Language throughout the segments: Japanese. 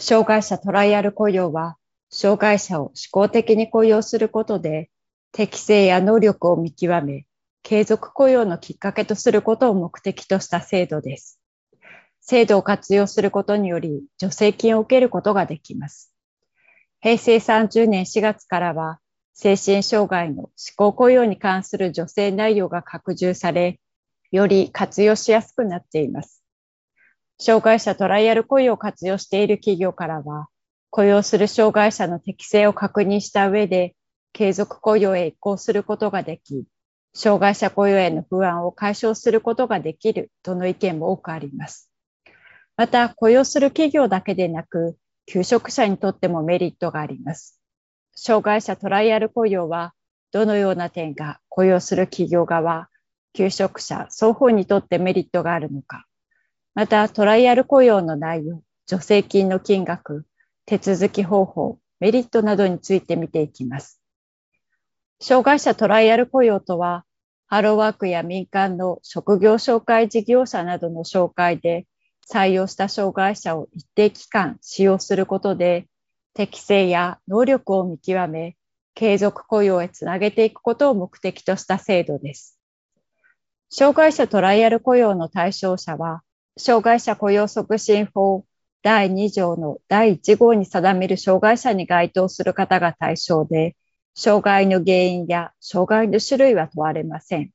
障害者トライアル雇用は、障害者を試行的に雇用することで、適性や能力を見極め、継続雇用のきっかけとすることを目的とした制度です。制度を活用することにより、助成金を受けることができます。平成30年4月からは、精神障害の試行雇用に関する助成内容が拡充され、より活用しやすくなっています。障害者トライアル雇用を活用している企業からは、雇用する障害者の適性を確認した上で、継続雇用へ移行することができ、障害者雇用への不安を解消することができるとの意見も多くあります。また、雇用する企業だけでなく、求職者にとってもメリットがあります。障害者トライアル雇用は、どのような点が雇用する企業側、求職者双方にとってメリットがあるのか、また、トライアル雇用の内容、助成金の金額、手続き方法、メリットなどについて見ていきます。障害者トライアル雇用とは、ハローワークや民間の職業紹介事業者などの紹介で、採用した障害者を一定期間使用することで、適性や能力を見極め、継続雇用へつなげていくことを目的とした制度です。障害者トライアル雇用の対象者は、障害者雇用促進法第2条の第1号に定める障害者に該当する方が対象で、障害の原因や障害の種類は問われません。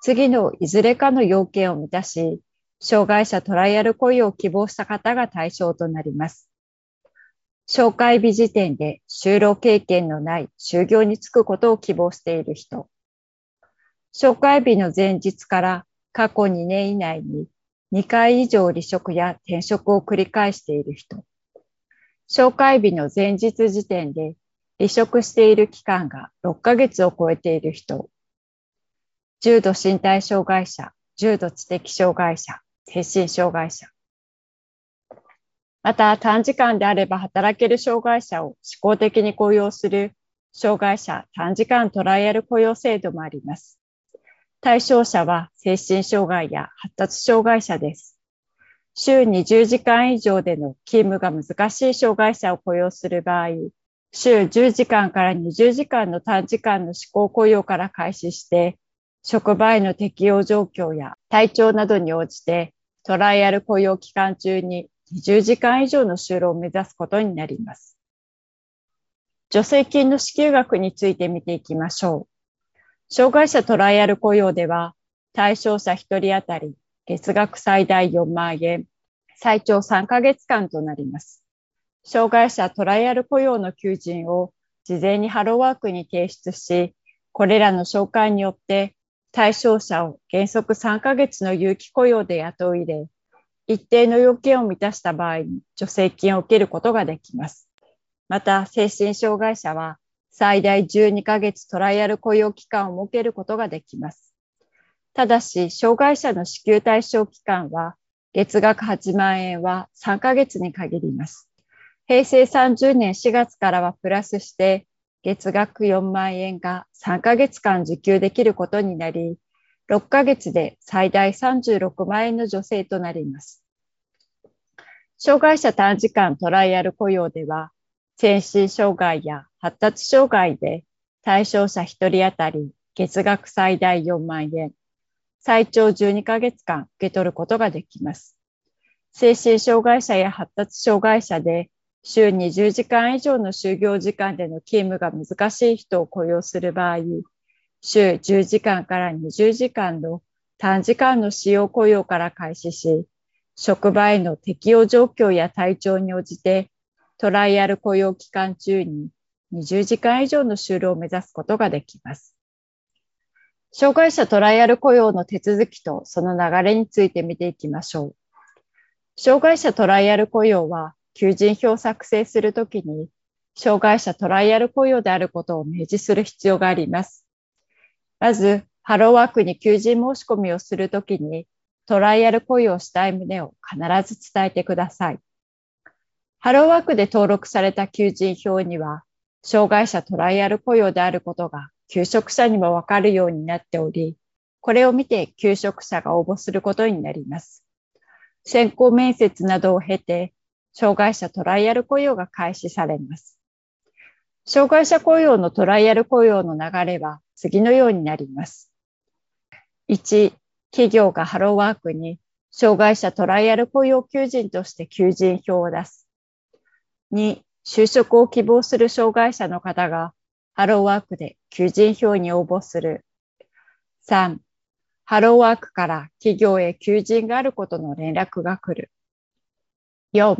次のいずれかの要件を満たし、障害者トライアル雇用を希望した方が対象となります。紹介日時点で就労経験のない就業に就くことを希望している人。紹介日の前日から過去2年以内に2回以上離職や転職を繰り返している人。紹介日の前日時点で離職している期間が6ヶ月を超えている人。重度身体障害者、重度知的障害者、精神障害者。また、短時間であれば働ける障害者を試行的に雇用する障害者短時間トライアル雇用制度もあります。対象者は精神障害や発達障害者です。週20時間以上での勤務が難しい障害者を雇用する場合、週10時間から20時間の短時間の試行雇用から開始して、職場への適応状況や体調などに応じて、トライアル雇用期間中に20時間以上の就労を目指すことになります。助成金の支給額について見ていきましょう。障害者トライアル雇用では、対象者1人当たり月額最大4万円、最長3ヶ月間となります。障害者トライアル雇用の求人を事前にハローワークに提出し、これらの紹介によって対象者を原則3ヶ月の有期雇用で雇い入れ、一定の要件を満たした場合に助成金を受けることができます。また、精神障害者は、最大12ヶ月トライアル雇用期間を設けることができます。ただし、障害者の支給対象期間は、月額8万円は3ヶ月に限ります。平成30年4月からはプラスして、月額4万円が3ヶ月間受給できることになり、6ヶ月で最大36万円の助成となります。障害者短時間トライアル雇用では、精神障害や発達障害で対象者1人当たり月額最大4万円、最長12ヶ月間受け取ることができます。精神障害者や発達障害者で週20時間以上の就業時間での勤務が難しい人を雇用する場合、週10時間から20時間の短時間の使用雇用から開始し、職場への適用状況や体調に応じて、トライアル雇用期間中に20時間以上の就労を目指すことができます。障害者トライアル雇用の手続きとその流れについて見ていきましょう。障害者トライアル雇用は、求人票を作成するときに、障害者トライアル雇用であることを明示する必要があります。まず、ハローワークに求人申し込みをするときに、トライアル雇用したい旨を必ず伝えてください。ハローワークで登録された求人票には、障害者トライアル雇用であることが求職者にもわかるようになっており、これを見て求職者が応募することになります。選考面接などを経て、障害者トライアル雇用が開始されます。障害者雇用のトライアル雇用の流れは次のようになります。1、企業がハローワークに障害者トライアル雇用求人として求人票を出す。2、就職を希望する障害者の方がハローワークで求人票に応募する。3、ハローワークから企業へ求人があることの連絡が来る。4、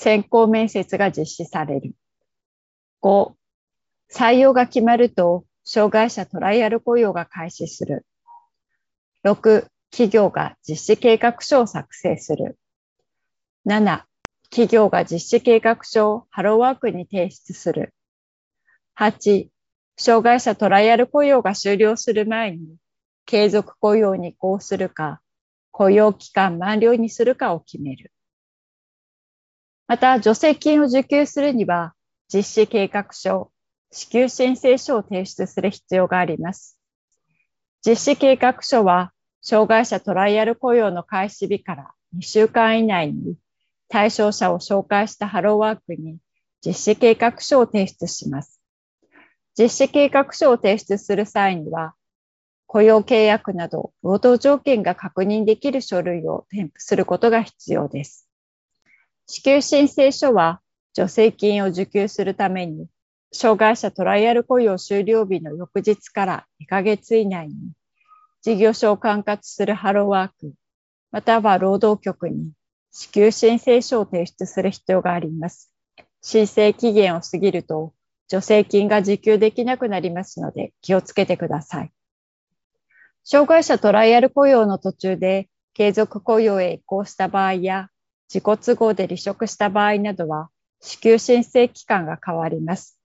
選考面接が実施される。5、採用が決まると、障害者トライアル雇用が開始する。6、企業が実施計画書を作成する。7、企業が実施計画書をハローワークに提出する。8、障害者トライアル雇用が終了する前に、継続雇用に移行するか、雇用期間満了にするかを決める。また、助成金を受給するには、実施計画書、支給申請書を提出する必要があります。実施計画書は、障害者トライアル雇用の開始日から2週間以内に、対象者を紹介したハローワークに実施計画書を提出します。実施計画書を提出する際には、雇用契約など労働条件が確認できる書類を添付することが必要です。支給申請書は、助成金を受給するために、障害者トライアル雇用終了日の翌日から2ヶ月以内に、事業所を管轄するハローワーク、または労働局に支給申請書を提出する必要があります。申請期限を過ぎると、助成金が受給できなくなりますので、気をつけてください。障害者トライアル雇用の途中で、継続雇用へ移行した場合や、自己都合で離職した場合などは、支給申請期間が変わります。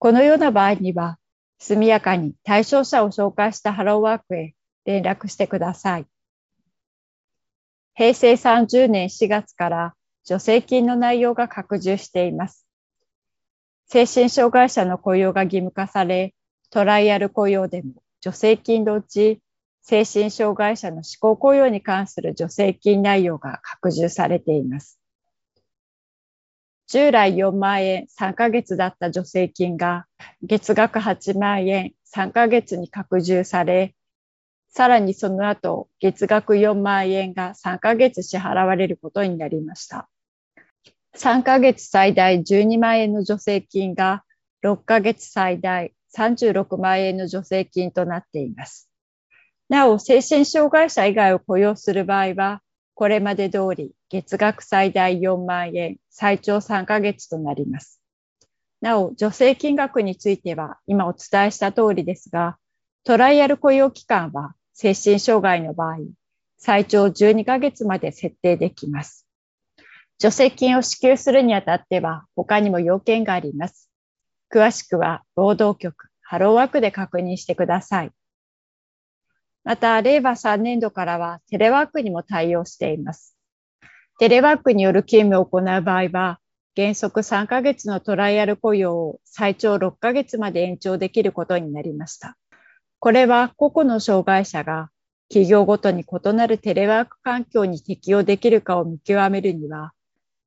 このような場合には、速やかに対象者を紹介したハローワークへ連絡してください。平成30年4月から助成金の内容が拡充しています。精神障害者の雇用が義務化され、トライアル雇用でも助成金のうち、精神障害者の指向雇用に関する助成金内容が拡充されています。従来4万円3ヶ月だった助成金が月額8万円3ヶ月に拡充され、さらにその後月額4万円が3ヶ月支払われることになりました。3ヶ月最大12万円の助成金が6ヶ月最大36万円の助成金となっています。なお、精神障害者以外を雇用する場合は、これまで通り月額最大4万円、最長3ヶ月となります。なお、助成金額については今お伝えした通りですが、トライアル雇用期間は精神障害の場合、最長12ヶ月まで設定できます。助成金を支給するにあたっては他にも要件があります。詳しくは労働局、ハローワークで確認してください。また、令和3年度からはテレワークにも対応しています。テレワークによる勤務を行う場合は、原則3ヶ月のトライアル雇用を最長6ヶ月まで延長できることになりました。これは個々の障害者が企業ごとに異なるテレワーク環境に適応できるかを見極めるには、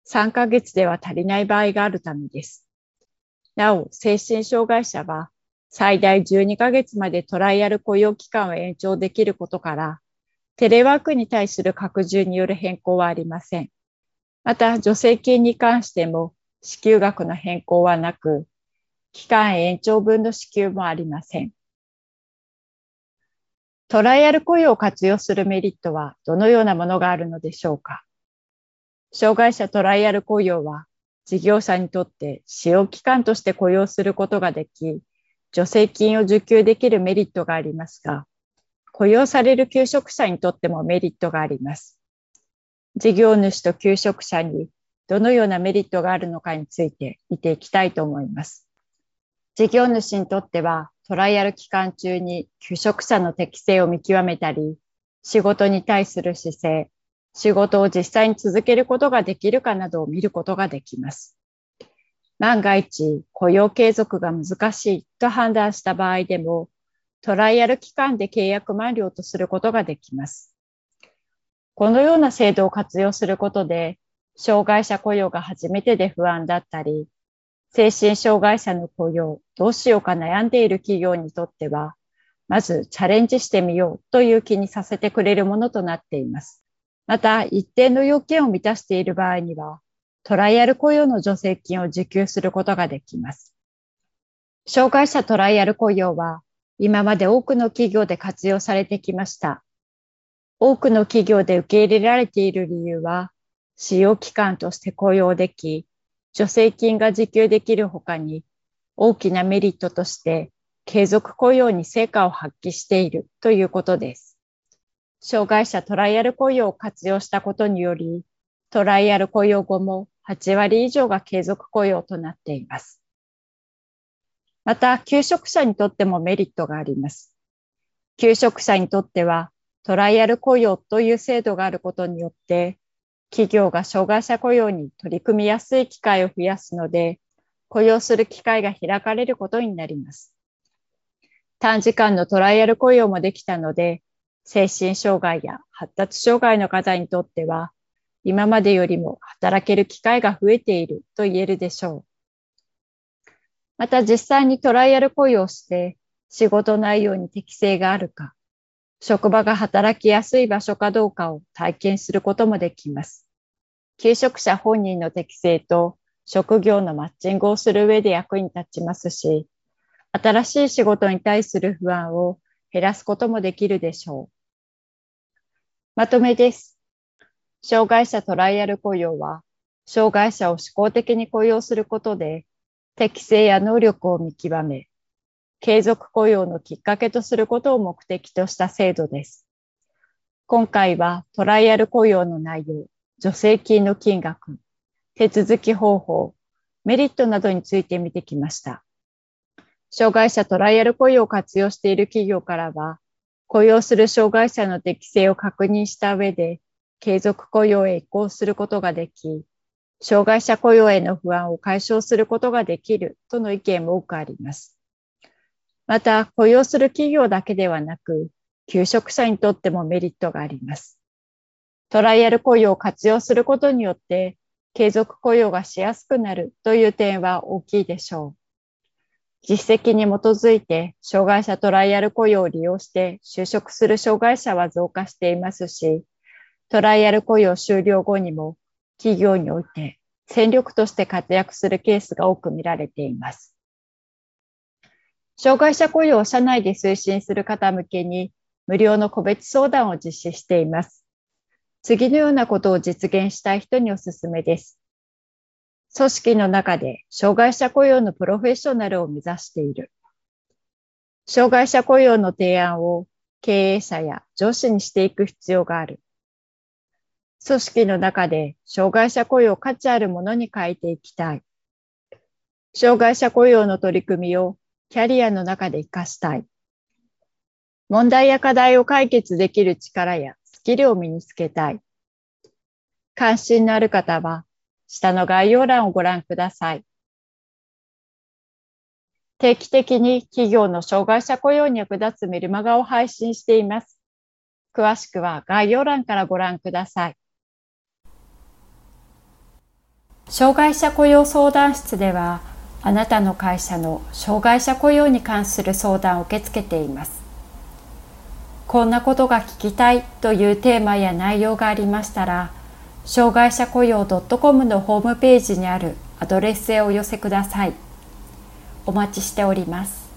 3ヶ月では足りない場合があるためです。なお、精神障害者は、最大12ヶ月までトライアル雇用期間を延長できることから、テレワークに対する拡充による変更はありません。また、助成金に関しても、支給額の変更はなく、期間延長分の支給もありません。トライアル雇用を活用するメリットはどのようなものがあるのでしょうか。障害者トライアル雇用は、事業者にとって使用期間として雇用することができ、助成金を受給できるメリットがありますが、雇用される求職者にとってもメリットがあります。事業主と求職者にどのようなメリットがあるのかについて見ていきたいと思います。事業主にとっては、トライアル期間中に求職者の適性を見極めたり、仕事に対する姿勢、仕事を実際に続けることができるかなどを見ることができます。万が一、雇用継続が難しいと判断した場合でも、トライアル期間で契約満了とすることができます。このような制度を活用することで、障害者雇用が初めてで不安だったり、精神障害者の雇用、どうしようか悩んでいる企業にとっては、まずチャレンジしてみようという気にさせてくれるものとなっています。また、一定の要件を満たしている場合には、トライアル雇用の助成金を受給することができます。障害者トライアル雇用は、今まで多くの企業で活用されてきました。多くの企業で受け入れられている理由は、使用期間として雇用でき、助成金が受給できるほかに、大きなメリットとして継続雇用に成果を発揮しているということです。障害者トライアル雇用を活用したことにより、トライアル雇用後も8割以上が継続雇用となっています。また、求職者にとってもメリットがあります。求職者にとっては、トライアル雇用という制度があることによって、企業が障害者雇用に取り組みやすい機会を増やすので、雇用する機会が開かれることになります。短時間のトライアル雇用もできたので、精神障害や発達障害の方にとっては、今までよりも働ける機会が増えていると言えるでしょう。また実際にトライアル雇用して、仕事内容に適性があるか、職場が働きやすい場所かどうかを体験することもできます。求職者本人の適性と職業のマッチングをする上で役に立ちますし、新しい仕事に対する不安を減らすこともできるでしょう。まとめです。障害者トライアル雇用は、障害者を試行的に雇用することで、適性や能力を見極め、継続雇用のきっかけとすることを目的とした制度です。今回はトライアル雇用の内容、助成金の金額、手続き方法、メリットなどについて見てきました。障害者トライアル雇用を活用している企業からは、雇用する障害者の適性を確認した上で、継続雇用へ移行することができ、障害者雇用への不安を解消することができるとの意見も多くあります。また、雇用する企業だけではなく、求職者にとってもメリットがあります。トライアル雇用を活用することによって、継続雇用がしやすくなるという点は大きいでしょう。実績に基づいて、障害者トライアル雇用を利用して就職する障害者は増加していますし、トライアル雇用終了後にも、企業において戦力として活躍するケースが多く見られています。障害者雇用を社内で推進する方向けに無料の個別相談を実施しています。次のようなことを実現したい人におすすめです。組織の中で障害者雇用のプロフェッショナルを目指している。障害者雇用の提案を経営者や上司にしていく必要がある。組織の中で障害者雇用を価値あるものに変えていきたい。障害者雇用の取り組みをキャリアの中で活かしたい。問題や課題を解決できる力やスキルを身につけたい。関心のある方は、下の概要欄をご覧ください。定期的に企業の障害者雇用に役立つメルマガを配信しています。詳しくは概要欄からご覧ください。障害者雇用相談室では、あなたの会社の障害者雇用に関する相談を受け付けています。こんなことが聞きたいというテーマや内容がありましたら、障害者雇用.com のホームページにあるアドレスへお寄せください。お待ちしております。